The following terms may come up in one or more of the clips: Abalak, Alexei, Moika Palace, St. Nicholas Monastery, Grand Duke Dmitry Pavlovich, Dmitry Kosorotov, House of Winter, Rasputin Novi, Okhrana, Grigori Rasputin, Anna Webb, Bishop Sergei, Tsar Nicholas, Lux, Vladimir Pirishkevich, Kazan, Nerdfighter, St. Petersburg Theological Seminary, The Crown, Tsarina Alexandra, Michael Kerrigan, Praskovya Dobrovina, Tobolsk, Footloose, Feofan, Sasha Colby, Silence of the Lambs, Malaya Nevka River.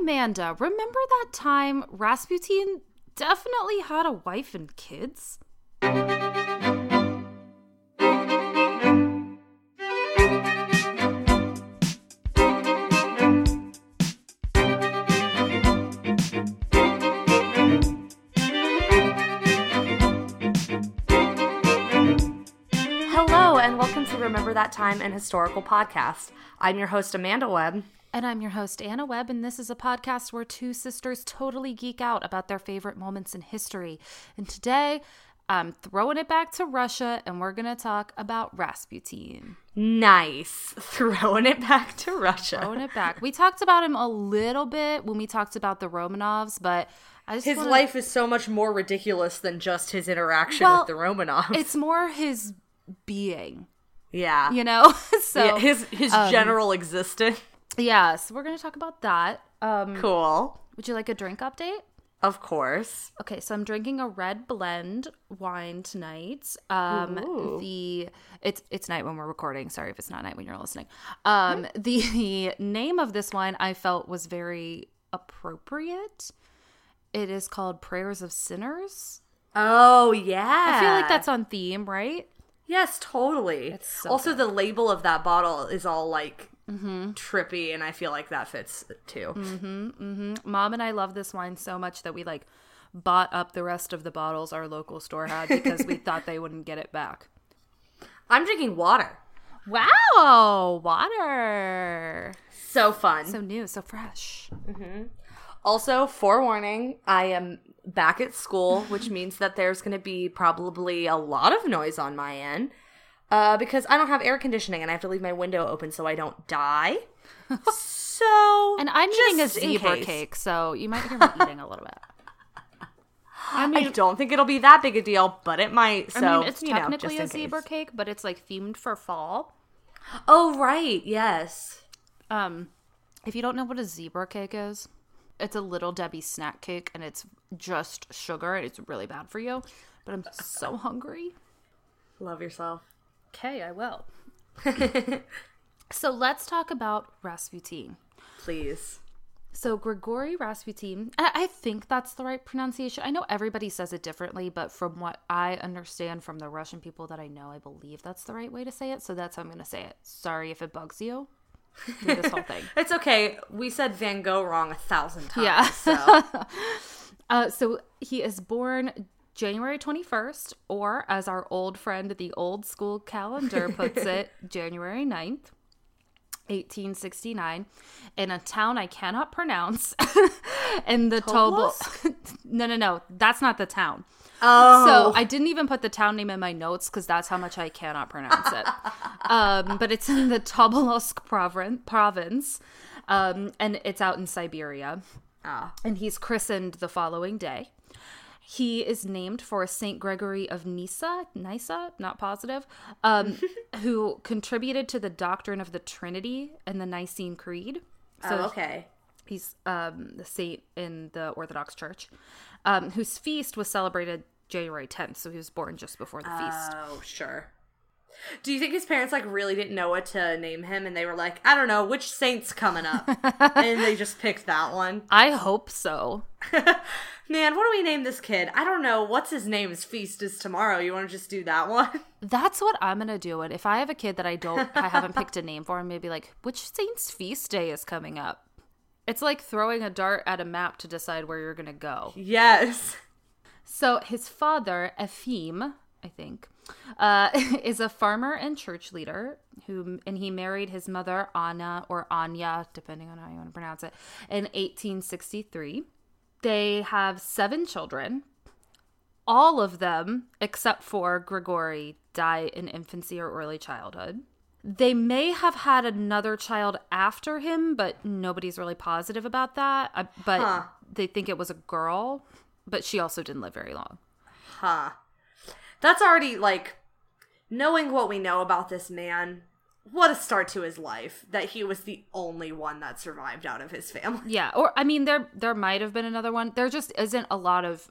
Amanda, remember that time Rasputin definitely had a wife and kids? Remember That Time in Historical Podcast. I'm your host, Amanda Webb. And I'm your host, Anna Webb, and this is a podcast where two sisters totally geek out about their favorite moments in history. And today, I'm throwing it back to Russia, and we're going to talk about Rasputin. Nice. Throwing it back to Russia. Throwing it back. We talked about him a little bit when we talked about the Romanovs, but his life is so much more ridiculous than just his interaction with the Romanovs. It's more his being. Yeah. You know? So yeah, his general existence. Yeah, so we're going to talk about that. Cool. Would you like a drink update? Of course. Okay, so I'm drinking a red blend wine tonight. Ooh. It's night when we're recording. Sorry if it's not night when you're listening. The name of this wine I felt was very appropriate. It is called Prayers of Sinners. Oh, yeah. I feel like that's on theme, right? Yes, totally. It's so also good. The label of that bottle is all like trippy, and I feel like that fits too. Mom and I love this wine so much that we like bought up the rest of the bottles our local store had because we thought they wouldn't get it back. I'm drinking water. Wow, water. So fun. So new, so fresh. Mm-hmm. Also, forewarning, I am back at school, which means that there's going to be probably a lot of noise on my end because I don't have air conditioning and I have to leave my window open so I don't die. So, and I'm eating a zebra cake, so you might hear me eating a little bit. I mean, I don't think it'll be that big a deal, but it might. So I mean, it's technically a zebra cake, but it's like themed for fall. Oh, right. Yes. If you don't know what a zebra cake is, it's a Little Debbie snack cake, and it's just sugar, and it's really bad for you. But I'm so hungry. Love yourself. Okay, I will. So let's talk about Rasputin. Please. So Grigori Rasputin, I think that's the right pronunciation. I know everybody says it differently, but from what I understand from the Russian people that I know, I believe that's the right way to say it. So that's how I'm going to say it. Sorry if it bugs you. Do this whole thing. It's okay. We said Van Gogh wrong 1,000 times. Yeah. So. So he is born January 21st, or as our old friend, the old school calendar puts it, January 9th, 1869, in a town I cannot pronounce. In the Tobolsk. No. That's not the town. Oh. So I didn't even put the town name in my notes because that's how much I cannot pronounce it. But it's in the Tobolsk province, and it's out in Siberia. Ah. And he's christened the following day. He is named for St. Gregory of Nyssa, not positive, who contributed to the doctrine of the Trinity and the Nicene Creed. So okay. He's the saint in the Orthodox Church, whose feast was celebrated January 10th. So he was born just before the feast. Oh, sure. Do you think his parents like really didn't know what to name him? And they were like, I don't know, which saint's coming up? And they just picked that one. I hope so. Man, what do we name this kid? I don't know. What's his name's feast is tomorrow. You want to just do that one? That's what I'm going to do. And if I have a kid that I haven't picked a name for, I'm maybe like, which saint's feast day is coming up? It's like throwing a dart at a map to decide where you're going to go. Yes. So his father, Efim, I think, is a farmer and church leader and he married his mother, Anna or Anya, depending on how you want to pronounce it, in 1863. They have 7 children. All of them, except for Grigori, die in infancy or early childhood. They may have had another child after him, but nobody's really positive about that. They think it was a girl, but she also didn't live very long. Huh. That's already, like, knowing what we know about this man, what a start to his life, that he was the only one that survived out of his family. Yeah, or, I mean, there might have been another one. There just isn't a lot of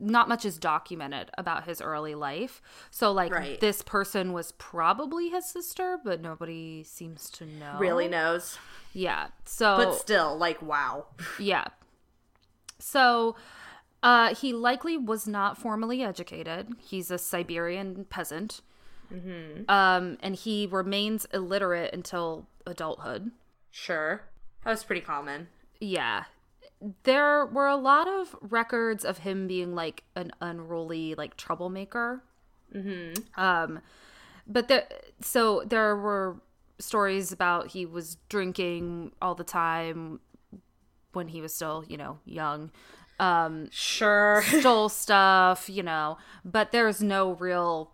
not much is documented about his early life. So, like, right. This person was probably his sister, but nobody seems to know. Really knows. Yeah. So. But still, like, wow. Yeah. So, he likely was not formally educated. He's a Siberian peasant. Mm-hmm. And he remains illiterate until adulthood. Sure. That was pretty common. Yeah. There were a lot of records of him being, like, an unruly, like, troublemaker. Mm-hmm. But there were stories about he was drinking all the time when he was still, you know, young. Sure. Stole stuff, you know. But there's no real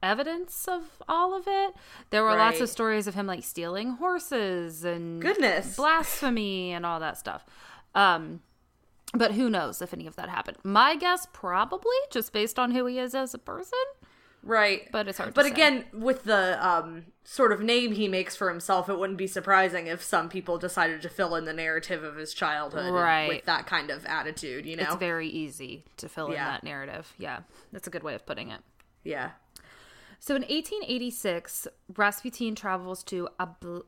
evidence of all of it. There were lots of stories of him, like, stealing horses and goodness, blasphemy and all that stuff. But who knows if any of that happened. My guess, probably, just based on who he is as a person. Right. But it's hard to say. But again, with the sort of name he makes for himself, it wouldn't be surprising if some people decided to fill in the narrative of his childhood with that kind of attitude, you know? It's very easy to fill in that narrative. Yeah. That's a good way of putting it. Yeah. So in 1886, Rasputin travels to Abalak,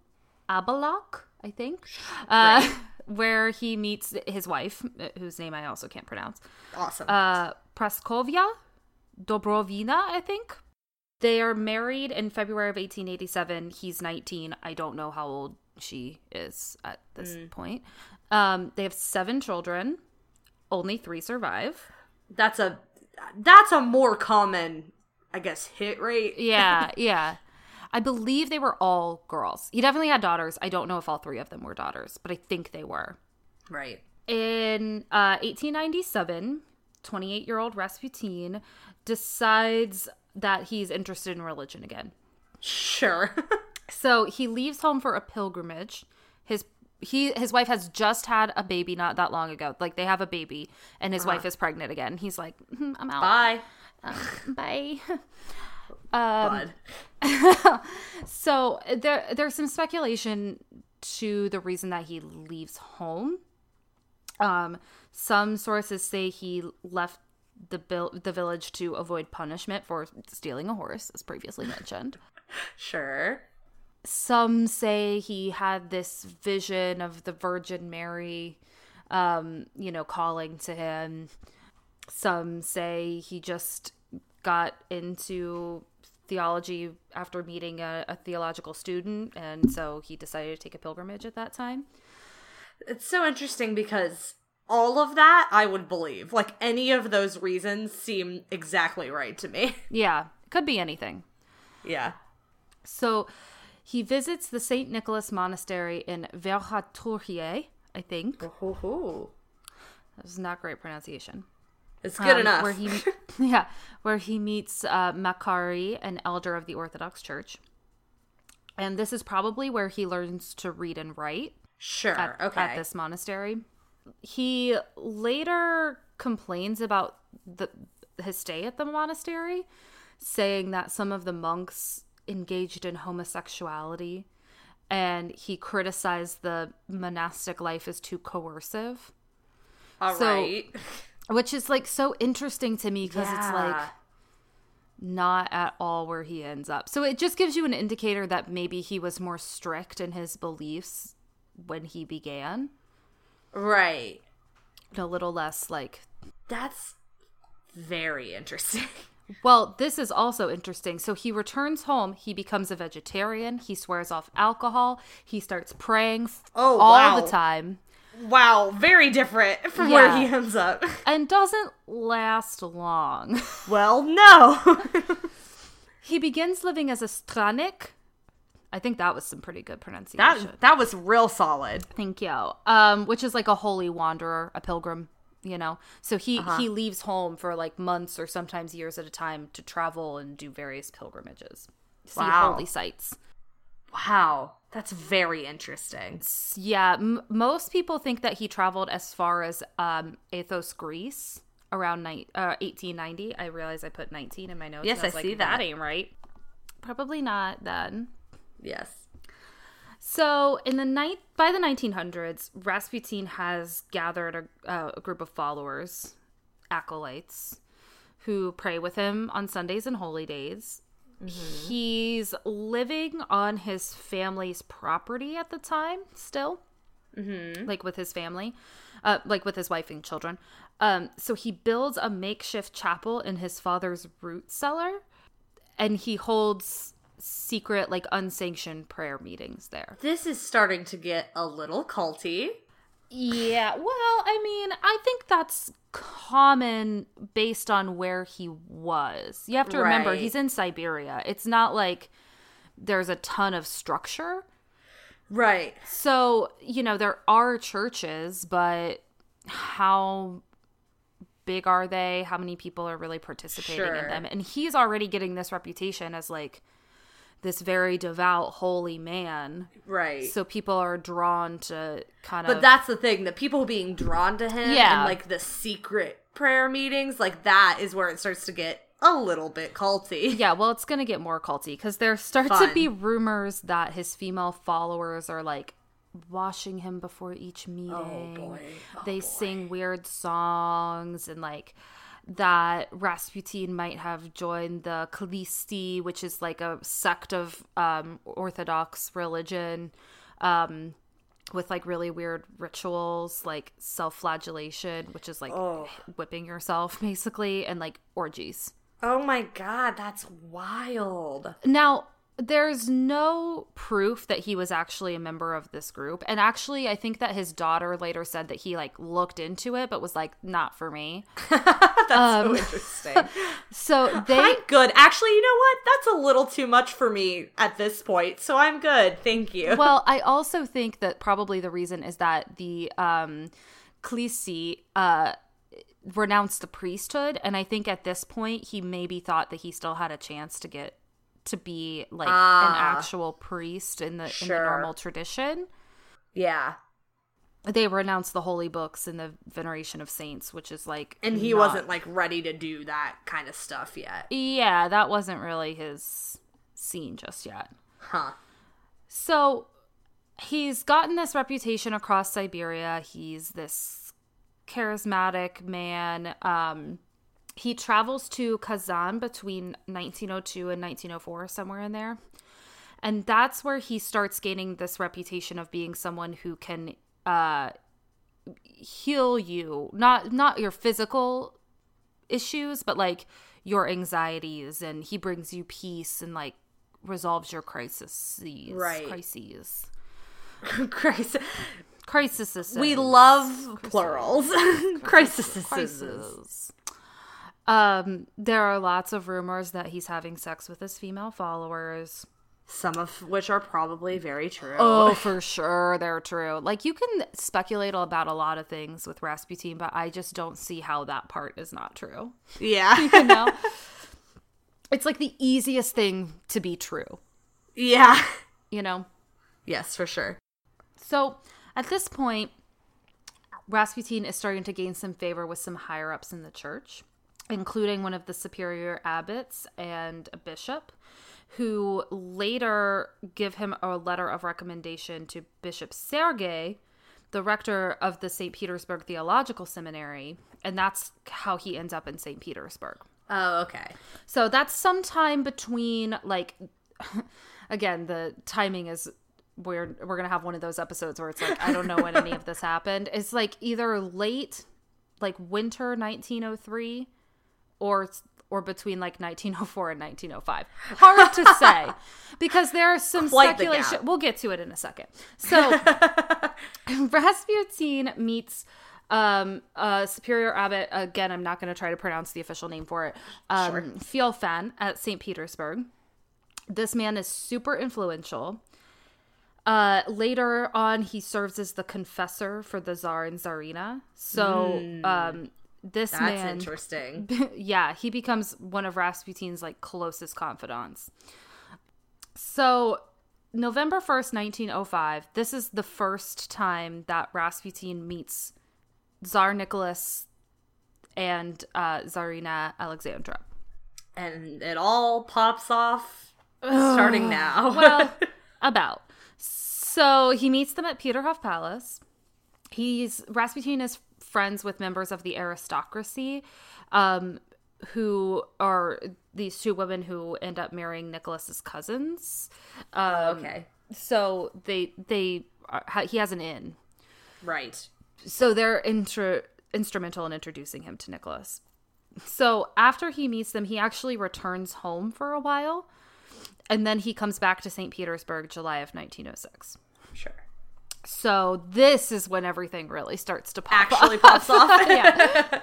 I think. Right. Where he meets his wife, whose name I also can't pronounce. Awesome. Praskovya Dobrovina, I think. They are married in February of 1887. He's 19. I don't know how old she is at this point. They have 7 children. Only 3 survive. That's a more common, I guess, hit rate. Yeah, yeah. I believe they were all girls. He definitely had daughters. I don't know if all 3 of them were daughters, but I think they were. Right. In 1897, 28-year-old Rasputin decides that he's interested in religion again. Sure. So he leaves home for a pilgrimage. His wife has just had a baby not that long ago. Like, they have a baby, and his wife is pregnant again. He's like, I'm out. Bye. Bye. So there's some speculation to the reason that he leaves home. Some sources say he left the village to avoid punishment for stealing a horse, as previously mentioned. Sure. Some say he had this vision of the Virgin Mary, you know, calling to him. Some say he just got into theology after meeting a theological student, and so he decided to take a pilgrimage at that time. It's so interesting because all of that I would believe. Like, any of those reasons seem exactly right to me. Yeah. Could be anything. Yeah. So he visits the St. Nicholas Monastery in Verkhoturye, I think. Oh. That was not great pronunciation. It's good enough. Where he meets Macari, an elder of the Orthodox Church. And this is probably where he learns to read and write. Sure, at this monastery. He later complains about his stay at the monastery, saying that some of the monks engaged in homosexuality, and he criticized the monastic life as too coercive. Which is, like, so interesting to me because it's, like, not at all where he ends up. So it just gives you an indicator that maybe he was more strict in his beliefs when he began. Right. A little less, like... That's very interesting. Well, this is also interesting. So he returns home. He becomes a vegetarian. He swears off alcohol. He starts praying all the time. Wow, very different from where he ends up. And doesn't last long. Well, no. He begins living as a stranik. I think that was some pretty good pronunciation. That was real solid. Thank you. Which is like a holy wanderer, a pilgrim, you know. So he leaves home for like months or sometimes years at a time to travel and do various pilgrimages. See holy sites. Wow. That's very interesting. Yeah. Most people think that he traveled as far as Athos, Greece, around 1890. I realize I put 19 in my notes. Yes, I see that. That ain't right. Probably not then. Yes. So by the 1900s, Rasputin has gathered a group of followers acolytes who pray with him on Sundays and holy days. Mm-hmm. He's living on his family's property at the time still, mm-hmm. like with his family, like with his wife and children. So he builds a makeshift chapel in his father's root cellar, and he holds secret, like, unsanctioned prayer meetings there. This is starting to get a little culty. Yeah, well, I mean, I think that's common based on where he was. You have to remember, right. He's in Siberia. It's not like there's a ton of structure. Right. So, you know, there are churches, but how big are they? How many people are really participating sure. in them? And he's already getting this reputation as, like, this very devout, holy man. Right. So people are drawn to kind of... But that's the thing, the people being drawn to him yeah. and, like, the secret prayer meetings, like, that is where it starts to get a little bit culty. Yeah, well, it's going to get more culty because there starts to be rumors that his female followers are, like, washing him before each meeting. Oh, boy. Oh, they sing weird songs and, like... that Rasputin might have joined the Khlysty, which is like a sect of Orthodox religion with like really weird rituals, like self-flagellation, which is like whipping yourself basically, and like orgies. Oh my God, that's wild. Now, there's no proof that he was actually a member of this group. And actually, I think that his daughter later said that he, like, looked into it, but was like, not for me. That's so interesting. So they... I'm good. Actually, you know what? That's a little too much for me at this point. So I'm good. Thank you. Well, I also think that probably the reason is that the Khlysty, renounced the priesthood. And I think at this point, he maybe thought that he still had a chance to get... to be like an actual priest in the normal tradition. Yeah. They renounced the holy books and the veneration of saints, which is like... And he wasn't like ready to do that kind of stuff yet. Yeah, that wasn't really his scene just yet. Huh. So he's gotten this reputation across Siberia. He's this charismatic man. He travels to Kazan between 1902 and 1904, somewhere in there. And that's where he starts gaining this reputation of being someone who can heal you. Not your physical issues, but, like, your anxieties. And he brings you peace and, like, resolves your crises. Right. Crises. Crises. We love plurals. Crises. There are lots of rumors that he's having sex with his female followers. Some of which are probably very true. Oh, for sure they're true. Like, you can speculate about a lot of things with Rasputin, but I just don't see how that part is not true. Yeah. You know? It's like the easiest thing to be true. Yeah. You know? Yes, for sure. So, at this point, Rasputin is starting to gain some favor with some higher-ups in the church, including one of the superior abbots and a bishop, who later give him a letter of recommendation to Bishop Sergei, the rector of the St. Petersburg Theological Seminary, and that's how he ends up in St. Petersburg. Oh, okay. So that's sometime between, like, again, the timing is weird. We're going to have one of those episodes where it's like, I don't know when any of this happened. It's like either late, like winter 1903, Or between like 1904 and 1905. Hard to say because there are some speculation. We'll get to it in a second. So Rasputin meets a superior abbot. Again, I'm not going to try to pronounce the official name for it. Feofan at St. Petersburg. This man is super influential. Later on, he serves as the confessor for the Tsar and Tsarina. So... That's interesting. Yeah, he becomes one of Rasputin's, like, closest confidants. So November 1st, 1905, this is the first time that Rasputin meets Tsar Nicholas and Tsarina Alexandra. And it all pops off starting now. Well, about. So he meets them at Peterhof Palace. Rasputin is friends with members of the aristocracy, who are these two women who end up marrying Nicholas's cousins. Okay. So he has an inn. Right. So they're instrumental in introducing him to Nicholas. So after he meets them, he actually returns home for a while. And then he comes back to St. Petersburg, July of 1906. Sure. So this is when everything really starts to pops off. Yeah.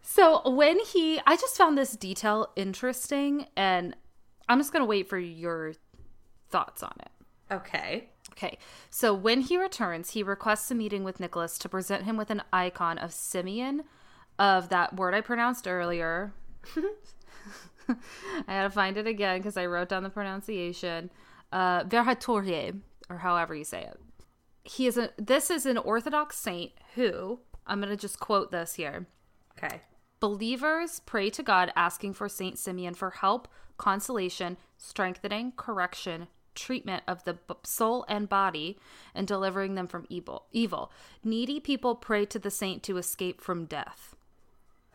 So when I just found this detail interesting, and I'm just going to wait for your thoughts on it. Okay. So when he returns, he requests a meeting with Nicholas to present him with an icon of Simeon of that word I pronounced earlier. I had to find it again because I wrote down the pronunciation. Verkhoturye, or however you say it. This is an Orthodox saint who, I'm going to just quote this here. Okay. Believers pray to God asking for Saint Simeon for help, consolation, strengthening, correction, treatment of the soul and body, and delivering them from evil. Needy people pray to the saint to escape from death.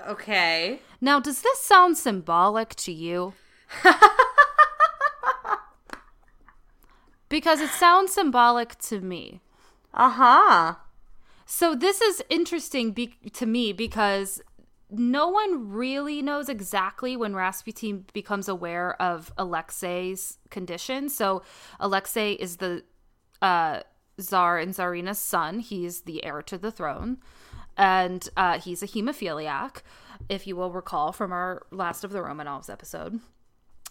Okay. Now, does this sound symbolic to you? Because it sounds symbolic to me. Uh-huh. So this is interesting to me because no one really knows exactly when Rasputin becomes aware of Alexei's condition. So Alexei is the Tsar and Tsarina's son. He's the heir to the throne. And he's a hemophiliac, if you will recall from our last of the Romanovs episode.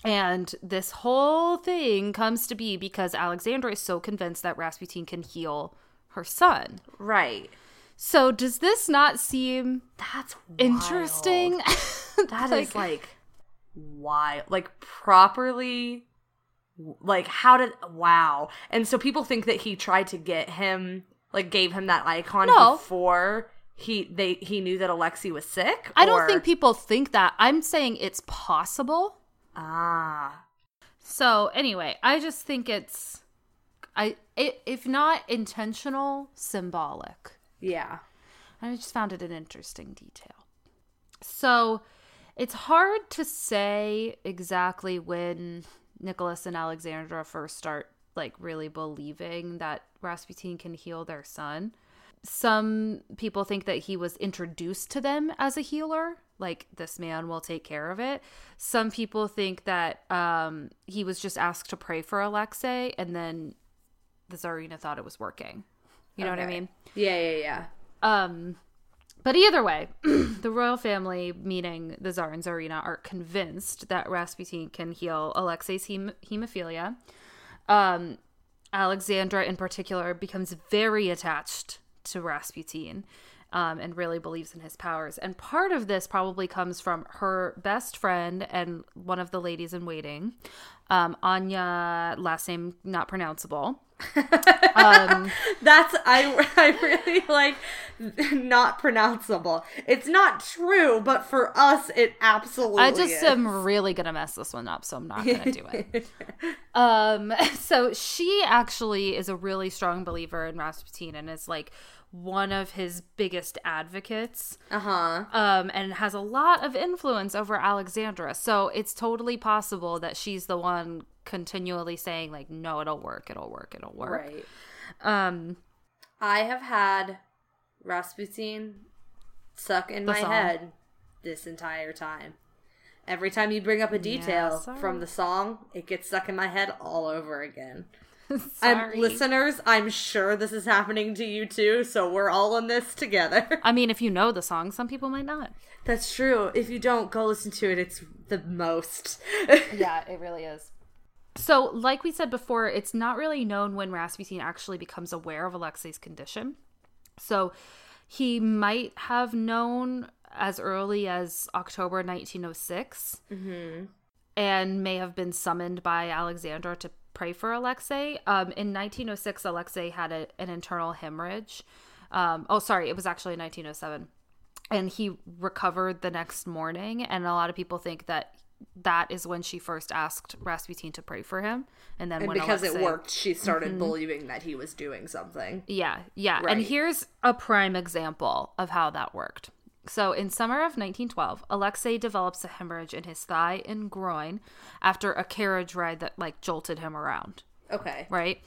And this whole thing comes to be because Alexandra is so convinced that Rasputin can heal her son. Right. So does this not seem interesting? That is like wild. Like properly, like wow. And so people think that he tried to get him, like gave him that icon before... He knew that Alexei was sick? I don't think people think that. I'm saying it's possible. So anyway, I just think it's, if not intentional, symbolic. Yeah. I just found it an interesting detail. So it's hard to say exactly when Nicholas and Alexandra first start like really believing that Rasputin can heal their son. Some people think that he was introduced to them as a healer, like this man will take care of it. Some people think that he was just asked to pray for Alexei, and then the Tsarina thought it was working. You know what I mean? Yeah. But either way, the royal family, meaning the Tsar and Tsarina, are convinced that Rasputin can heal Alexei's hemophilia. Alexandra, in particular, becomes very attached to Rasputin and really believes in his powers. And part of this probably comes from her best friend and one of the ladies in waiting, Anya, last name not pronounceable. I really like not pronounceable. It's not true, but for us it absolutely is. I am really gonna mess this one up, so I'm not gonna do it. So she actually is a really strong believer in Rasputin and is like one of his biggest advocates. And has a lot of influence over Alexandra. So it's totally possible that she's the one continually saying like, no, it'll work. Right. I have had Rasputin stuck in my head this entire time. Every time you bring up a detail from the song, it gets stuck in my head all over again. Listeners, I'm sure this is happening to you too, so we're all in this together. I mean, if you know the song, some people might not. That's true. If you don't, go listen to it. It's the most. Yeah, it really is. So, like we said before, it's not really known when Rasputin actually becomes aware of Alexei's condition. So, he might have known as early as October 1906 and may have been summoned by Alexandra to pray for Alexei. In 1906, Alexei had an internal hemorrhage. It was actually in 1907. And he recovered the next morning, and a lot of people think that that is when she first asked Rasputin to pray for him. And then when because Alexei... it worked, she started believing that he was doing something. Yeah, yeah. Right. And here's a prime example of how that worked. So in summer of 1912, Alexei develops a hemorrhage in his thigh and groin after a carriage ride that like jolted him around. Okay. Right?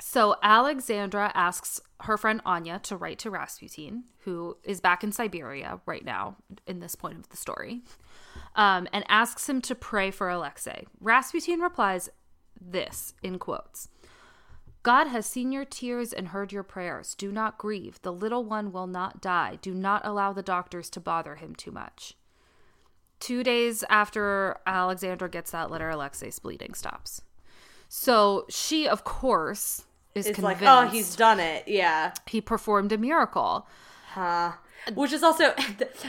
So Alexandra asks her friend Anya to write to Rasputin, who is back in Siberia right now in this point of the story, and asks him to pray for Alexei. Rasputin replies this, in quotes, "God has seen your tears and heard your prayers. Do not grieve. The little one will not die. Do not allow the doctors to bother him too much." 2 days after Alexandra gets that letter, Alexei's bleeding stops. So she, of course... It's like, oh, he's done it. Yeah. He performed a miracle. Which is also,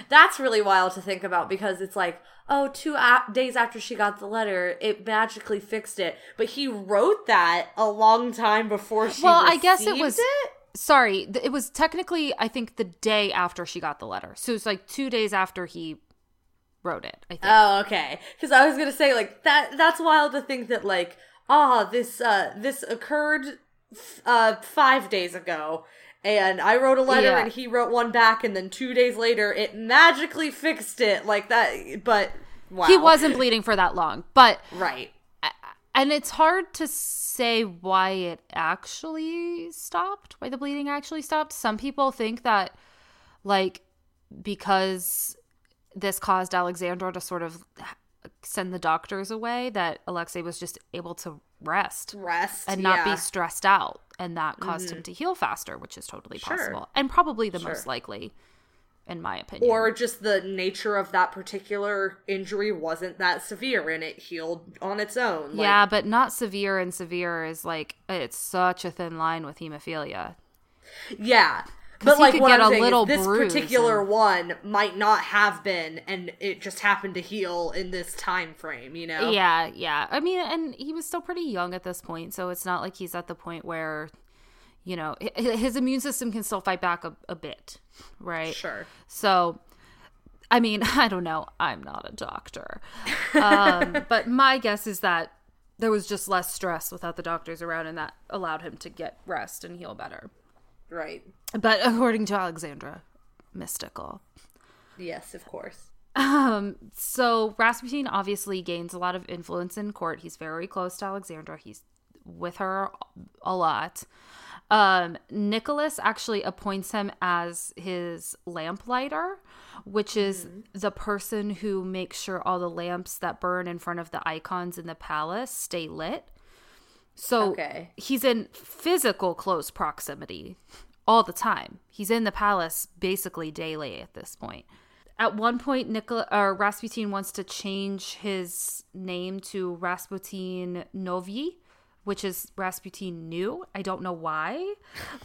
that's really wild to think about, because it's like, oh, 2 days after she got the letter, it magically fixed it. But he wrote that a long time before she received it? Well, I guess it was, sorry, it was technically, I think, the day after she got the letter. So it's like 2 days after he wrote it, I think. Oh, okay. Because I was going to say, like, that's wild to think that, like, this occurred... 5 days ago, and I wrote a letter and he wrote one back, and then 2 days later it magically fixed it like that. But wow. He wasn't bleeding for that long, but right. And it's hard to say why it actually stopped, why the bleeding actually stopped. Some people think that, like, because this caused Alexandra to sort of send the doctors away, that Alexei was just able to rest and not be stressed out, and that caused him to heal faster, which is totally possible, and probably the most likely, in my opinion. Or just the nature of that particular injury wasn't that severe, and it healed on its own. Like, yeah, but not severe, and severe is like, it's such a thin line with hemophilia. Yeah. But like, what I'm saying is, this particular one might not have been, and it just happened to heal in this time frame, you know? Yeah, yeah. I mean, and he was still pretty young at this point, so it's not like he's at the point where, you know, his immune system can still fight back a bit, right? Sure. So, I mean, I don't know. I'm not a doctor. But my guess is that there was just less stress without the doctors around, and that allowed him to get rest and heal better. Right. But according to Alexandra, mystical. Yes, of course. So Rasputin obviously gains a lot of influence in court. He's very close to Alexandra. He's with her a lot. Nicholas actually appoints him as his lamplighter, which is the person who makes sure all the lamps that burn in front of the icons in the palace stay lit. So he's in physical close proximity all the time. He's in the palace basically daily at this point. At one point, Rasputin wants to change his name to Rasputin Novi, which is Rasputin New. I don't know why.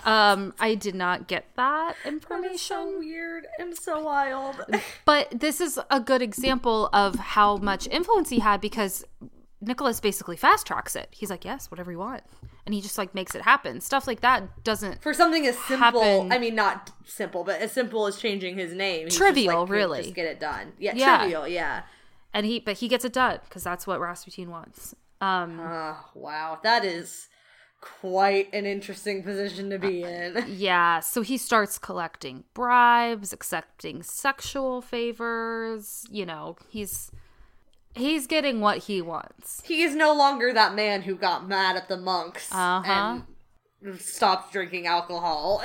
I did not get that information. That is so weird and so wild. But this is a good example of how much influence he had, because Nicholas basically fast tracks it. He's like, yes, whatever you want. And he just like makes it happen. Stuff like that doesn't for something as simple happen. I mean, not simple, but as simple as changing his name. Trivial, just, like, really. Just get it done. Yeah, yeah, trivial, yeah. And he gets it done, because that's what Rasputin wants. Wow, that is quite an interesting position to be in. Yeah, so he starts collecting bribes, accepting sexual favors. You know, He's getting what he wants. He is no longer that man who got mad at the monks and stopped drinking alcohol.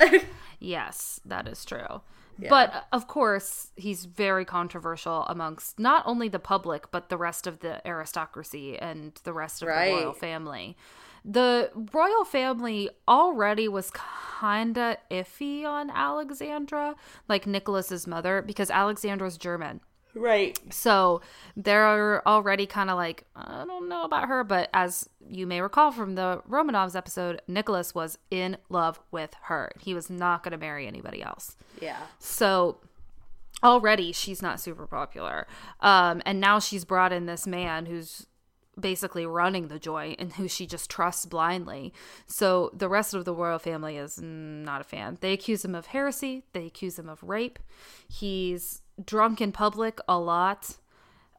Yes, that is true. Yeah. But, of course, he's very controversial amongst not only the public, but the rest of the aristocracy and the rest of the royal family. The royal family already was kind of iffy on Alexandra, like Nicholas's mother, because Alexandra's German. Right. So they're already kind of like, I don't know about her. But as you may recall from the Romanovs episode, Nicholas was in love with her. He was not going to marry anybody else. Yeah. So already she's not super popular. And now she's brought in this man who's basically running the joint and who she just trusts blindly. So the rest of the royal family is not a fan. They accuse him of heresy. They accuse him of rape. He's drunk in public a lot.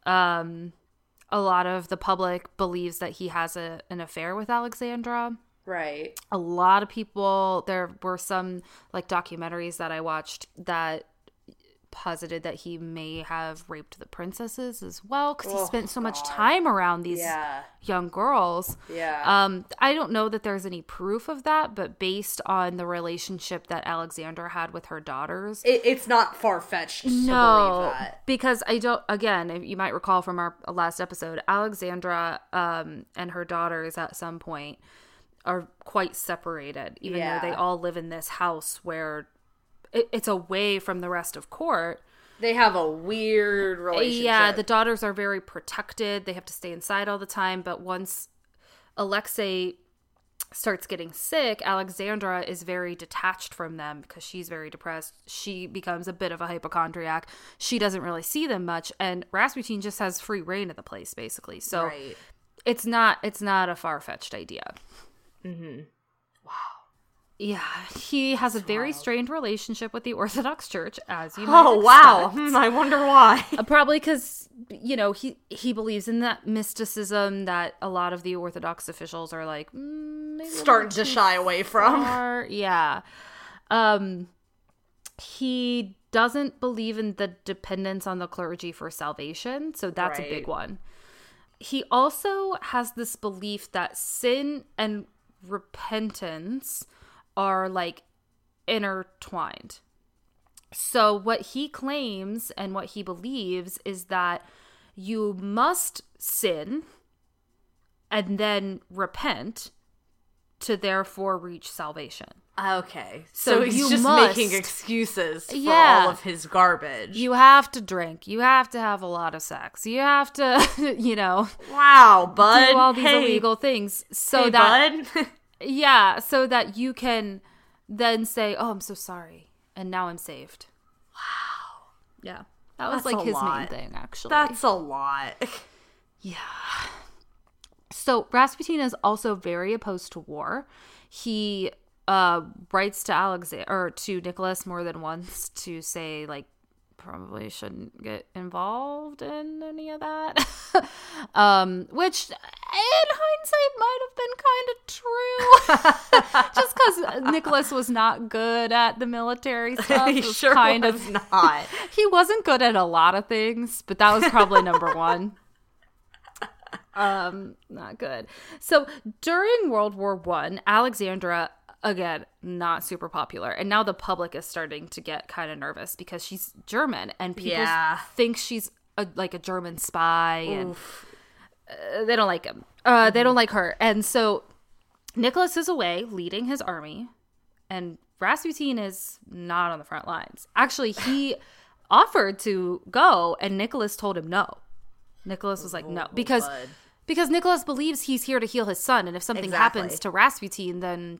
a lot of the public believes that he has an affair with Alexandra. Right. A lot of people, there were some like documentaries that I watched that posited that he may have raped the princesses as well, because he spent so much time around these young girls. Yeah. I don't know that there's any proof of that, but based on the relationship that Alexandra had with her daughters, it's not far-fetched to believe that. Because you might recall from our last episode, Alexandra and her daughters at some point are quite separated, even though they all live in this house where it's away from the rest of court. They have a weird relationship. Yeah, the daughters are very protected. They have to stay inside all the time. But once Alexei starts getting sick, Alexandra is very detached from them because she's very depressed. She becomes a bit of a hypochondriac. She doesn't really see them much. And Rasputin just has free reign of the place, basically. So it's not a far-fetched idea. Mm-hmm. Wow. Yeah, he has a very strained relationship with the Orthodox Church, as you might expect. Oh, wow. I wonder why. Probably because, he believes in that mysticism that a lot of the Orthodox officials are like... Start to shy away from. Yeah. He doesn't believe in the dependence on the clergy for salvation, so that's a big one. He also has this belief that sin and repentance... are like intertwined. So what he claims and what he believes is that you must sin and then repent to therefore reach salvation. Okay. So he's just making excuses for all of his garbage. You have to drink. You have to have a lot of sex. You have to, Wow, bud. Do all these illegal things. Yeah, so that you can then say, "Oh, I'm so sorry," and now I'm saved. Wow. Yeah, that's like his main thing, actually. That's a lot. Yeah. So Rasputin is also very opposed to war. He writes to to Nicholas more than once to say, like, probably shouldn't get involved in any of that. Which in hindsight might have been kind of true. Just because Nicholas was not good at the military stuff. He sure was not. He wasn't good at a lot of things, but that was probably number one. Not good. So during World War I, Alexandra, again, not super popular. And now the public is starting to get kind of nervous because she's German and people think she's a German spy. Oof. And they don't like him. They don't like her. And so Nicholas is away leading his army and Rasputin is not on the front lines. Actually, he offered to go and Nicholas told him no. Nicholas was like, no, because Nicholas believes he's here to heal his son. And if something happens to Rasputin, then...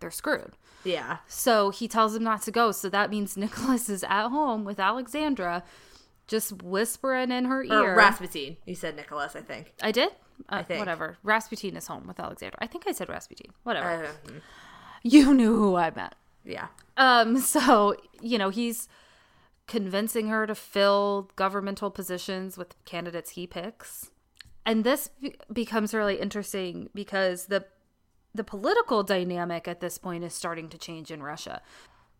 they're screwed. Yeah. So he tells him not to go. So that means Nicholas is at home with Alexandra just whispering in her ear. Rasputin. You said Nicholas, I think. I did? I think. Whatever. Rasputin is home with Alexandra. I think I said Rasputin. Whatever. You knew who I meant. Yeah. So, he's convincing her to fill governmental positions with candidates he picks. And this becomes really interesting because the political dynamic at this point is starting to change in Russia.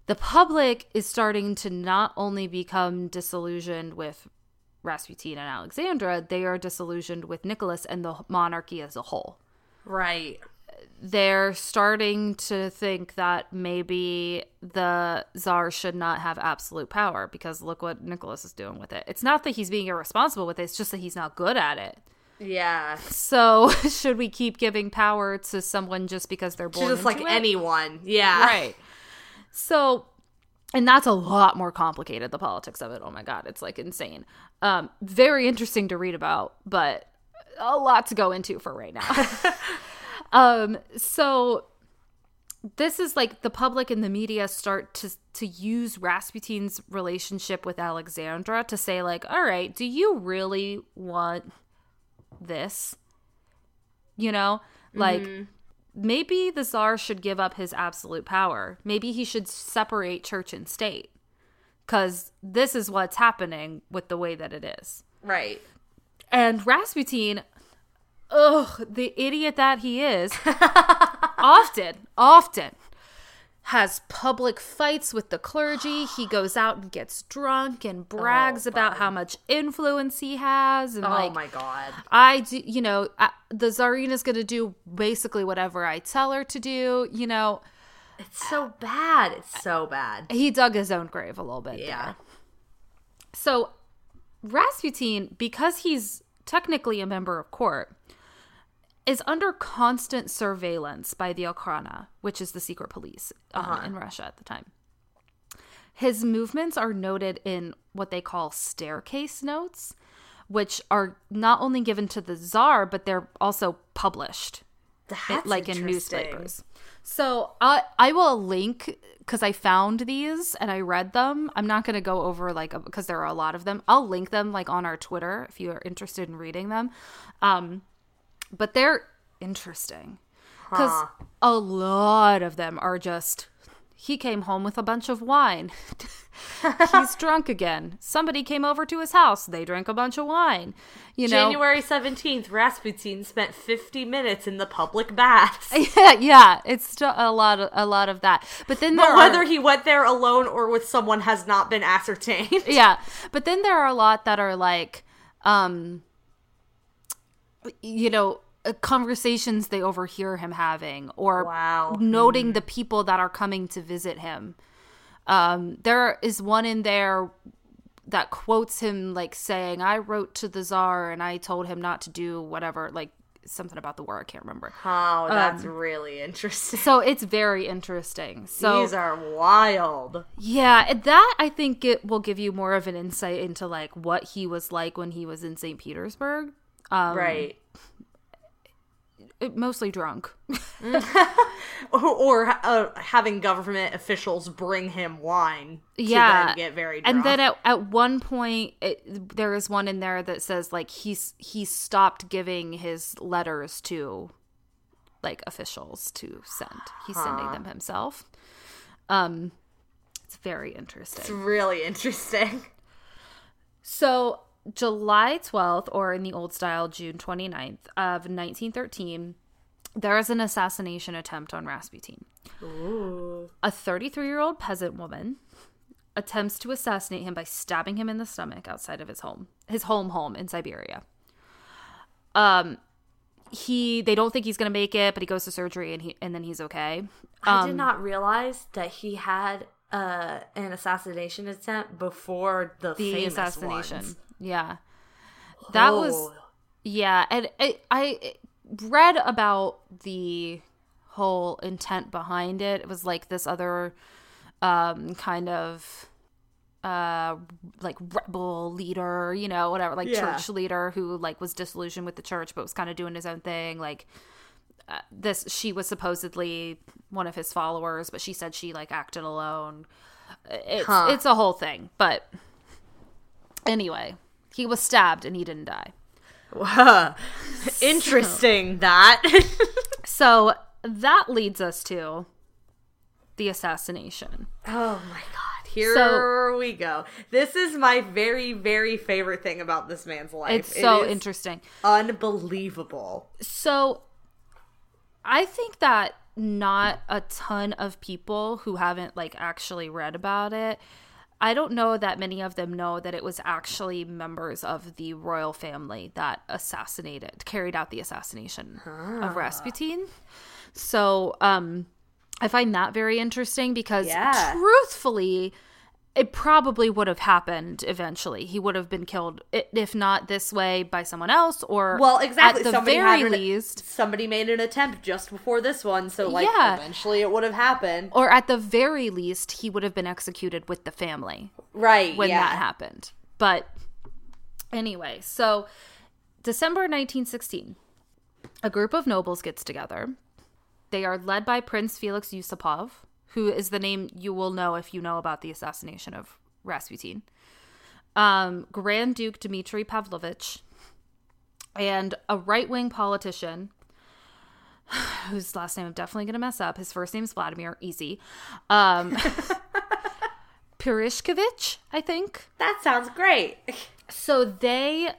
The public is starting to not only become disillusioned with Rasputin and Alexandra, they are disillusioned with Nicholas and the monarchy as a whole. Right. They're starting to think that maybe the Tsar should not have absolute power because look what Nicholas is doing with it. It's not that he's being irresponsible with it. It's just that he's not good at it. Yeah. So should we keep giving power to someone just because they're born into it? Just like anyone. Yeah. Right. So, and that's a lot more complicated, the politics of it. Oh my God. It's like insane. Very interesting to read about, but a lot to go into for right now. So this is like the public and the media start to use Rasputin's relationship with Alexandra to say like, all right, do you really want... this, like maybe the Tsar should give up his absolute power. Maybe he should separate church and state because this is what's happening with the way that it is. Right. And Rasputin, the idiot that he is, often has public fights with the clergy. He goes out and gets drunk and brags about how much influence he has. And my God. The Tsarina's going to do basically whatever I tell her to do, you know. It's so bad. It's so bad. He dug his own grave a little bit. Yeah. There. So Rasputin, because he's technically a member of court, is under constant surveillance by the Okhrana, which is the secret police in Russia at the time. His movements are noted in what they call staircase notes, which are not only given to the Tsar, but they're also published, in newspapers. So I will link, because I found these and I read them. I'm not going to go over, because there are a lot of them. I'll link them, on our Twitter if you are interested in reading them. But they're interesting because a lot of them are just, he came home with a bunch of wine. He's drunk again. Somebody came over to his house. They drank a bunch of wine. January 17th, Rasputin spent 50 minutes in the public baths. Yeah, it's still a lot of that. But then whether he went there alone or with someone has not been ascertained. Yeah, but then there are a lot that are conversations they overhear him having, or noting the people that are coming to visit him. There is one in there that quotes him saying, I wrote to the Tsar and I told him not to do whatever, something about the war. I can't remember. Oh, that's really interesting. So it's very interesting. So these are wild. Yeah, that I think it will give you more of an insight into what he was like when he was in St. Petersburg. Right. Mostly drunk. or having government officials bring him wine to then get very drunk. And then at one point, there is one in there that says, he stopped giving his letters to, officials to send. He's sending them himself. It's very interesting. It's really interesting. So... July 12th, or in the old style, June 29th of 1913, there is an assassination attempt on Rasputin. Ooh. A 33-year-old peasant woman attempts to assassinate him by stabbing him in the stomach outside of his home in Siberia. They don't think he's going to make it, but he goes to surgery and then he's okay. I did not realize that he had an assassination attempt before the famous assassination. Ones. Yeah. That was... Yeah, and I read about the whole intent behind it. It was this other kind of rebel leader, whatever, church leader who was disillusioned with the church but was kind of doing his own thing. She was supposedly one of his followers, but she said she acted alone. It's a whole thing, but anyway... He was stabbed and he didn't die. Wow. Interesting, that. So that leads us to the assassination. Oh, my God. Here we go. This is my very, very favorite thing about this man's life. It's so interesting. Unbelievable. So I think that not a ton of people who haven't, actually read about it, I don't know that many of them know that it was actually members of the royal family that carried out the assassination of Rasputin. So I find that very interesting because truthfully, it probably would have happened eventually. He would have been killed, if not this way, by someone else or exactly. At the very least. Somebody made an attempt just before this one, so eventually it would have happened. Or at the very least, he would have been executed with the family. Right, when that happened. But anyway, so December 1916, a group of nobles gets together. They are led by Prince Felix Yusupov, who is the name you will know if you know about the assassination of Rasputin, Grand Duke Dmitry Pavlovich, and a right-wing politician whose last name I'm definitely going to mess up. His first name is Vladimir, easy. Pirishkevich, I think. That sounds great. So they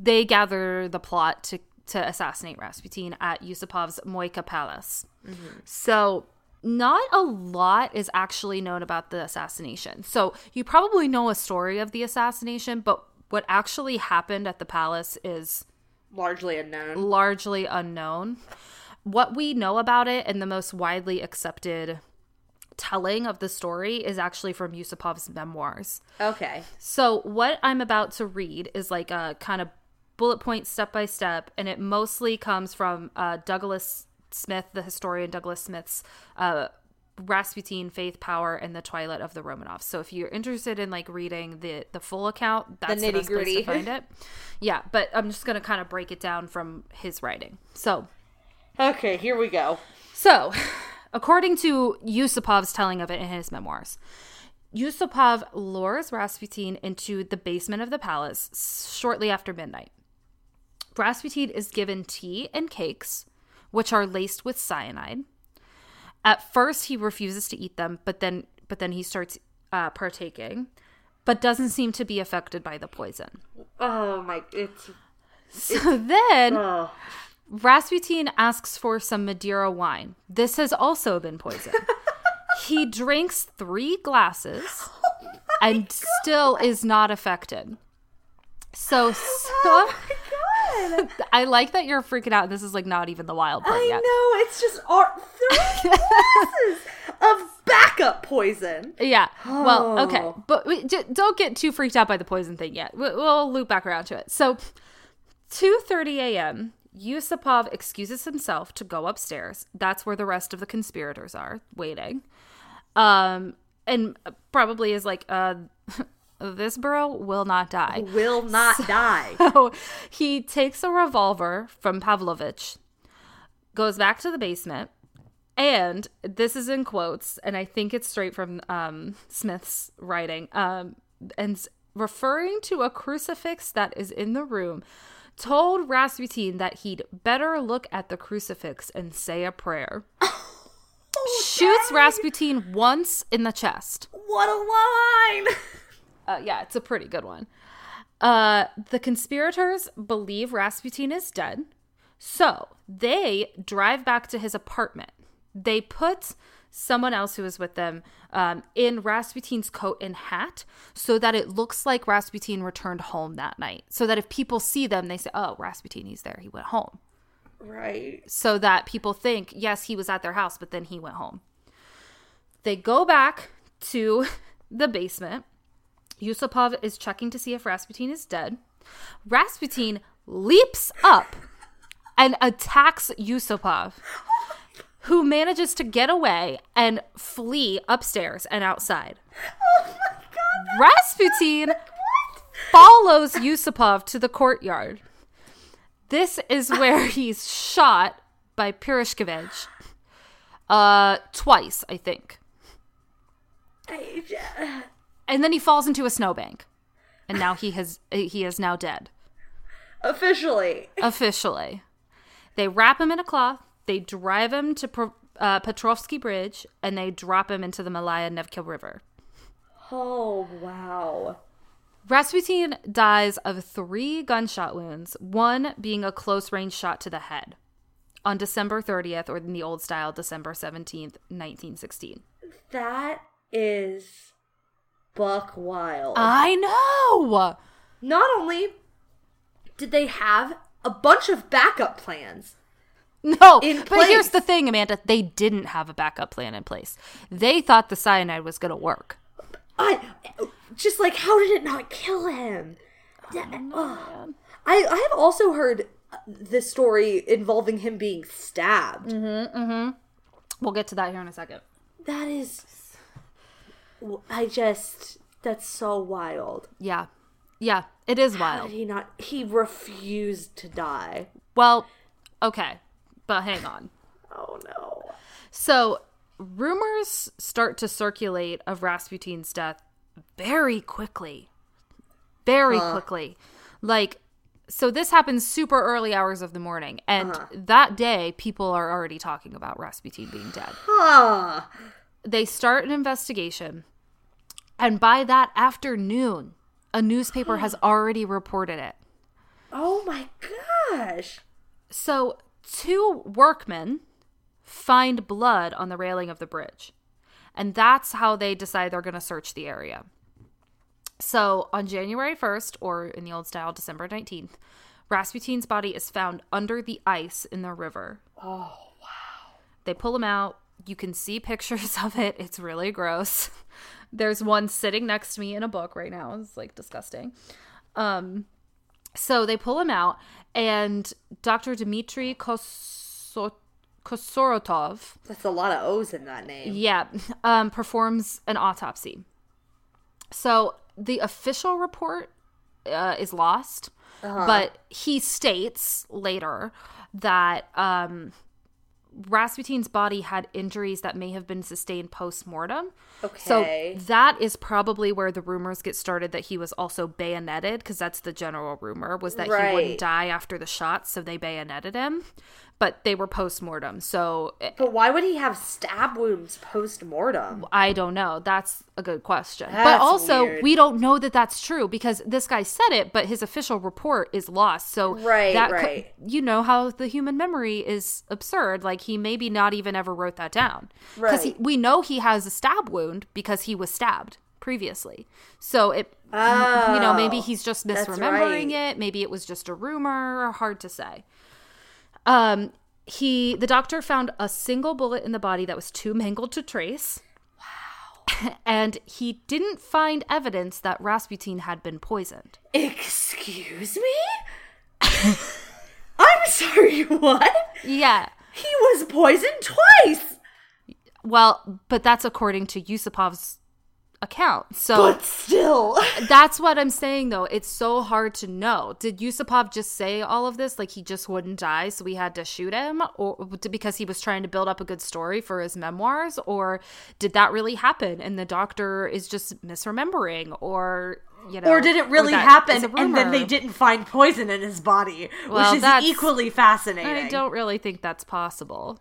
they gather the plot to assassinate Rasputin at Yusupov's Moika Palace. Mm-hmm. So not a lot is actually known about the assassination. So you probably know a story of the assassination, but what actually happened at the palace is largely unknown. What we know about it and the most widely accepted telling of the story is actually from Yusupov's memoirs. Okay. So what I'm about to read is like a kind of bullet point step by step, and it mostly comes from Douglas Smith, the historian Douglas Smith's Rasputin, Faith, Power, and the Twilight of the Romanovs. So if you're interested in like reading the full account, that's the best place to find it. Yeah, but I'm just going to kind of break it down from his writing. So. Okay, here we go. So, according to Yusupov's telling of it in his memoirs, Yusupov lures Rasputin into the basement of the palace shortly after midnight. Rasputin is given tea and cakes, which are laced with cyanide. At first, he refuses to eat them, but then he starts partaking, but doesn't seem to be affected by the poison. Oh my! Then Rasputin asks for some Madeira wine. This has also been poisoned. He drinks 3 glasses and still is not affected. Oh my God. I like that you're freaking out. This is like not even the wild part yet. I know. It's just 3 glasses of backup poison. Yeah. Oh. Well, okay. But don't get too freaked out by the poison thing yet. We'll loop back around to it. So 2:30 a.m., Yusupov excuses himself to go upstairs. That's where the rest of the conspirators are waiting. And probably is like... this bro will not die. So he takes a revolver from Pavlovich, goes back to the basement, and this is in quotes, and I think it's straight from Smith's writing, and referring to a crucifix that is in the room, told Rasputin that he'd better look at the crucifix and say a prayer. Shoots Rasputin once in the chest. What a line! Yeah, it's a pretty good one. The conspirators believe Rasputin is dead, so they drive back to his apartment. They put someone else who was with them in Rasputin's coat and hat so that it looks like Rasputin returned home that night, so that if people see them, they say, oh, Rasputin, he's there. He went home. Right. So that people think, yes, he was at their house, but then he went home. They go back to the basement. Yusupov is checking to see if Rasputin is dead. Rasputin leaps up and attacks Yusupov, who manages to get away and flee upstairs and outside. Oh my God! Rasputin follows Yusupov to the courtyard. This is where he's shot by Pirishkevich twice, I think. And then he falls into a snowbank, and now he is now dead. Officially. They wrap him in a cloth, they drive him to Petrovsky Bridge, and they drop him into the Malaya Nevka River. Oh, wow. Rasputin dies of 3 gunshot wounds, one being a close-range shot to the head, on December 30th, or in the old style, December 17th, 1916. That is... buck wild. I know. Not only did they have a bunch of backup plans. No, but here's the thing, Amanda. They didn't have a backup plan in place. They thought the cyanide was going to work. How did it not kill him? I have also heard this story involving him being stabbed. Mm-hmm, mm-hmm. We'll get to that here in a second. That is... that's so wild. Yeah, it is wild. How did he not? He refused to die. Well, okay, but hang on. Oh no. So rumors start to circulate of Rasputin's death very quickly. Like, so this happens super early hours of the morning, and that day people are already talking about Rasputin being dead. They start an investigation. And by that afternoon, a newspaper has already reported it. Oh my gosh. So two workmen find blood on the railing of the bridge. And that's how they decide they're going to search the area. So on January 1st, or in the old style, December 19th, Rasputin's body is found under the ice in the river. Oh, wow. They pull him out. You can see pictures of it. It's really gross. There's one sitting next to me in a book right now. It's like disgusting. So they pull him out, and Dr. Dmitry Kosorotov. That's a lot of O's in that name. Yeah. Performs an autopsy. So the official report is lost, but he states later that Rasputin's body had injuries that may have been sustained post-mortem. Okay. So that is probably where the rumors get started that he was also bayoneted, because that's the general rumor, was that he wouldn't die after the shot, so they bayoneted him. But they were post-mortem, so... But why would he have stab wounds post-mortem? I don't know. That's a good question. But also, we don't know that that's true, because this guy said it, but his official report is lost. So you know how the human memory is absurd. Like, he maybe not even ever wrote that down. Right. Because we know he has a stab wound because he was stabbed previously. So, you know, maybe he's just misremembering it. Maybe it was just a rumor. Hard to say. The doctor found a single bullet in the body that was too mangled to trace. Wow. And he didn't find evidence that Rasputin had been poisoned. Excuse me? I'm sorry, what? Yeah. He was poisoned twice. Well, but that's according to Yusupov's account. So, but still. That's what I'm saying, though. It's so hard to know. Did Yusupov just say all of this? Like, he just wouldn't die, so we had to shoot him? Or because he was trying to build up a good story for his memoirs? Or did that really happen and the doctor is just misremembering? Or, you know. Or did it really happen and then they didn't find poison in his body? Well, which is equally fascinating. I don't really think that's possible.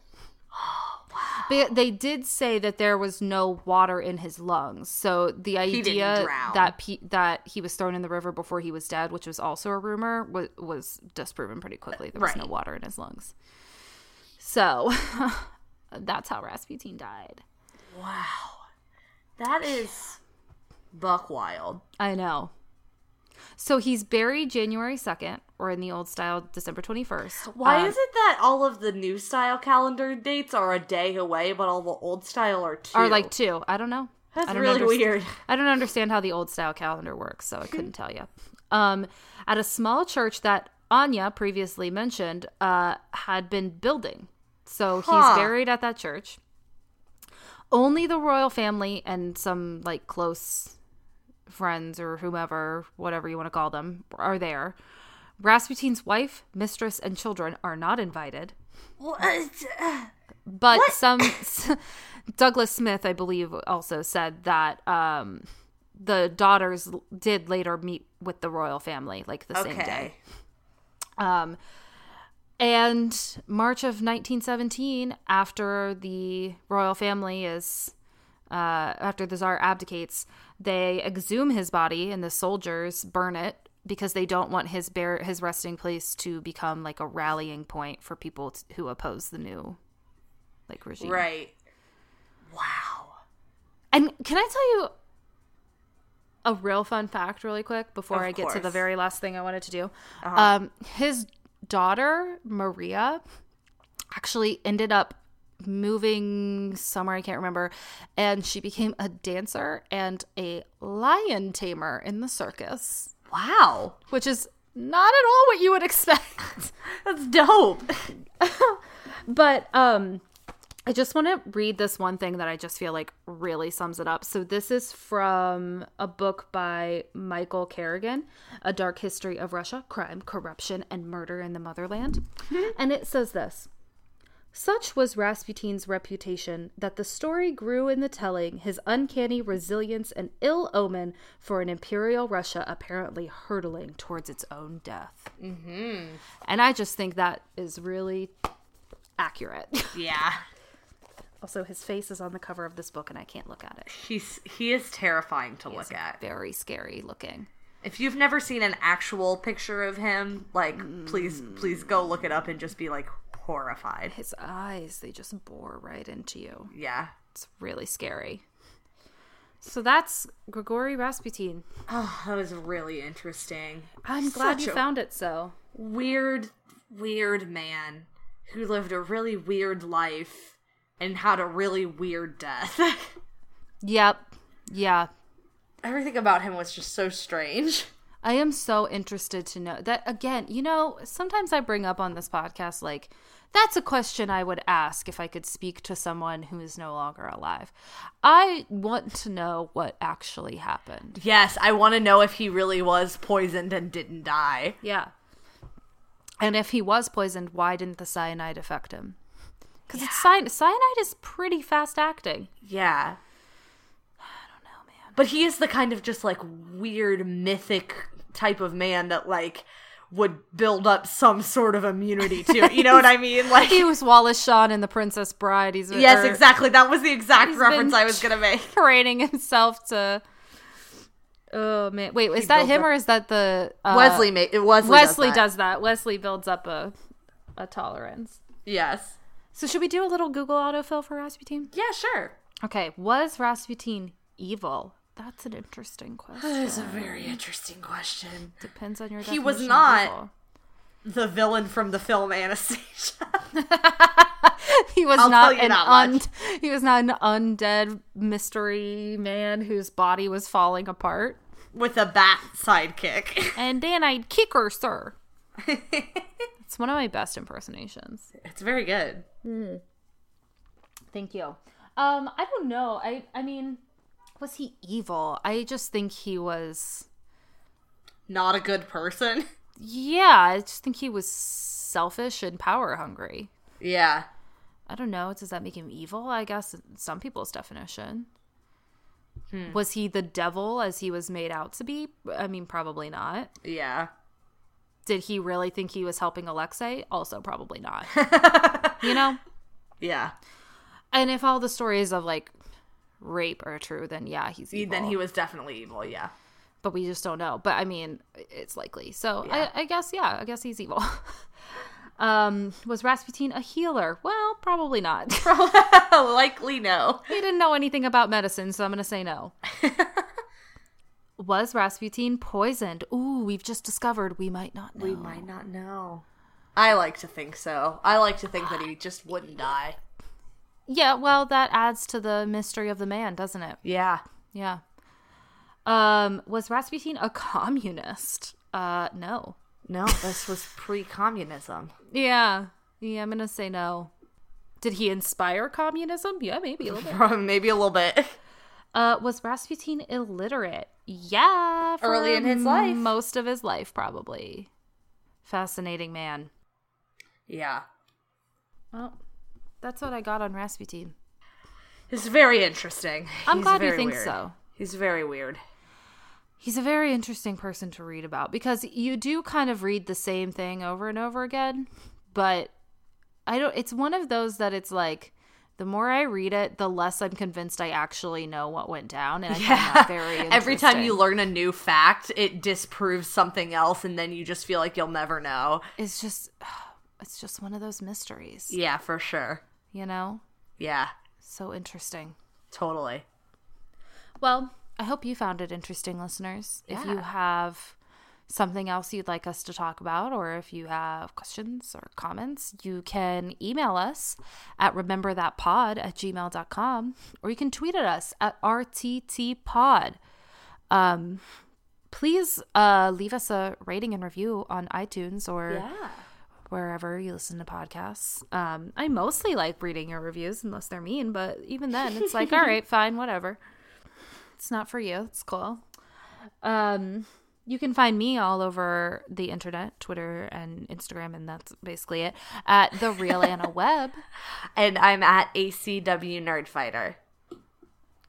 But they did say that there was no water in his lungs. So the idea that he was thrown in the river before he was dead, which was also a rumor, was disproven pretty quickly. There was no water in his lungs. So that's how Rasputin died. Wow. That is buck wild. I know. So he's buried January 2nd, or in the old style, December 21st. Why is it that all of the new style calendar dates are a day away, but all the old style are two? Are like two. I don't know. That's really weird. I don't understand how the old style calendar works, so I couldn't tell you. At a small church that Anya previously mentioned had been building. So he's buried at that church. Only the royal family and some like close friends or whomever, whatever you want to call them, are there. Rasputin's wife, mistress, and children are not invited. But some Douglas Smith, I believe, also said that the daughters did later meet with the royal family, like the same day. And March of 1917, after the royal family is... after the Tsar abdicates, they exhume his body and the soldiers burn it because they don't want his resting place to become like a rallying point for people who oppose the new like regime. Right. Wow. And can I tell you a real fun fact really quick before I get to the very last thing I wanted to do? His daughter, Maria, actually ended up moving somewhere, I can't remember, and she became a dancer and a lion tamer in the circus. Wow. Which is not at all what you would expect. That's dope. But I just want to read this one thing that I just feel like really sums it up. So this is from a book by Michael Kerrigan, A Dark History of Russia, Crime, Corruption, and Murder in the Motherland. And it says this: "Such was Rasputin's reputation that the story grew in the telling, his uncanny resilience an ill omen for an imperial Russia apparently hurtling towards its own death." Mm-hmm. And I just think that is really accurate. Yeah. Also, his face is on the cover of this book and I can't look at it. He is terrifying to look at. Very scary looking. If you've never seen an actual picture of him, like, please go look it up and just be, like, horrified. His eyes, they just bore right into you. Yeah. It's really scary. So that's Grigori Rasputin. Oh, that was really interesting. I'm glad you found it, so. Weird man who lived a really weird life and had a really weird death. Yep. Yeah. Everything about him was just so strange. I am so interested to know that, again, you know, sometimes I bring up on this podcast, like, that's a question I would ask if I could speak to someone who is no longer alive. I want to know what actually happened. Yes, I want to know if he really was poisoned and didn't die. Yeah. And if he was poisoned, why didn't the cyanide affect him? Because cyanide is pretty fast acting. Yeah. But he is the kind of just, like, weird, mythic type of man that, like, would build up some sort of immunity to. You know what I mean? Like, he was Wallace Shawn in The Princess Bride. Yes, exactly. That was the exact reference I was going to make. Training himself to... Oh, man. Wait, is that him or is that the... Wesley does that. Wesley builds up a tolerance. Yes. So should we do a little Google autofill for Rasputin? Yeah, sure. Okay. Was Rasputin evil? That's an interesting question. That is a very interesting question. Depends on your definition. He was not the villain from the film Anastasia. He was not an undead mystery man whose body was falling apart. With a bat sidekick. And then I'd kick her, sir. It's one of my best impersonations. It's very good. Mm. Thank you. I don't know. I mean... Was he evil? I just think he was... Not a good person? Yeah, I just think he was selfish and power-hungry. Yeah. I don't know. Does that make him evil? I guess in some people's definition. Hmm. Was he the devil as he was made out to be? I mean, probably not. Yeah. Did he really think he was helping Alexei? Also probably not. You know? Yeah. And if all the stories of, like... rape are true, then yeah, he's evil. Then he was definitely evil, yeah. But we just don't know. But I mean, it's likely. So yeah. I guess he's evil. Was Rasputin a healer? Well, probably not. Likely no. He didn't know anything about medicine, so I'm going to say no. Was Rasputin poisoned? Ooh, we've just discovered we might not know. I like to think so. I like to think that he just wouldn't die. Yeah, well, that adds to the mystery of the man, doesn't it? Yeah. Yeah. Was Rasputin a communist? No. No, this was pre-communism. Yeah. Yeah, I'm going to say no. Did he inspire communism? Yeah, maybe a little bit. Was Rasputin illiterate? Yeah. Early in his life. Most of his life, probably. Fascinating man. Yeah. Well... That's what I got on Rasputin. It's very interesting. I'm glad you think so. He's very weird. He's a very interesting person to read about because you do kind of read the same thing over and over again, but it's one of those that it's like the more I read it, the less I'm convinced I actually know what went down, and I find that very interesting. Every time you learn a new fact, it disproves something else, and then you just feel like you'll never know. It's just one of those mysteries. Yeah, for sure. You know? Yeah. So interesting. Totally. Well, I hope you found it interesting, listeners. Yeah. If you have something else you'd like us to talk about, or if you have questions or comments, you can email us at rememberthatpod@gmail.com, or you can tweet at us at rttpod. Please leave us a rating and review on iTunes or wherever you listen to podcasts. I mostly like reading your reviews unless they're mean, but even then it's like, all right, fine, whatever. It's not for you. It's cool. You can find me all over the internet, Twitter and Instagram, and that's basically it, at The Real Anna Webb. And I'm at ACW Nerdfighter.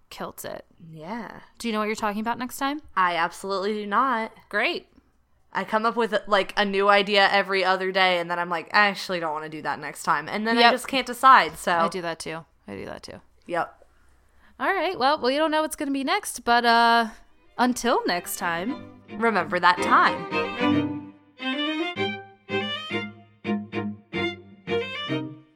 Kilt it. Yeah. Do you know what you're talking about next time? I absolutely do not. Great. I come up with, like, a new idea every other day, and then I'm like, I actually don't want to do that next time. And then I just can't decide, so. I do that, too. Yep. All right. Well, we don't know what's going to be next, but until next time, Remember that time.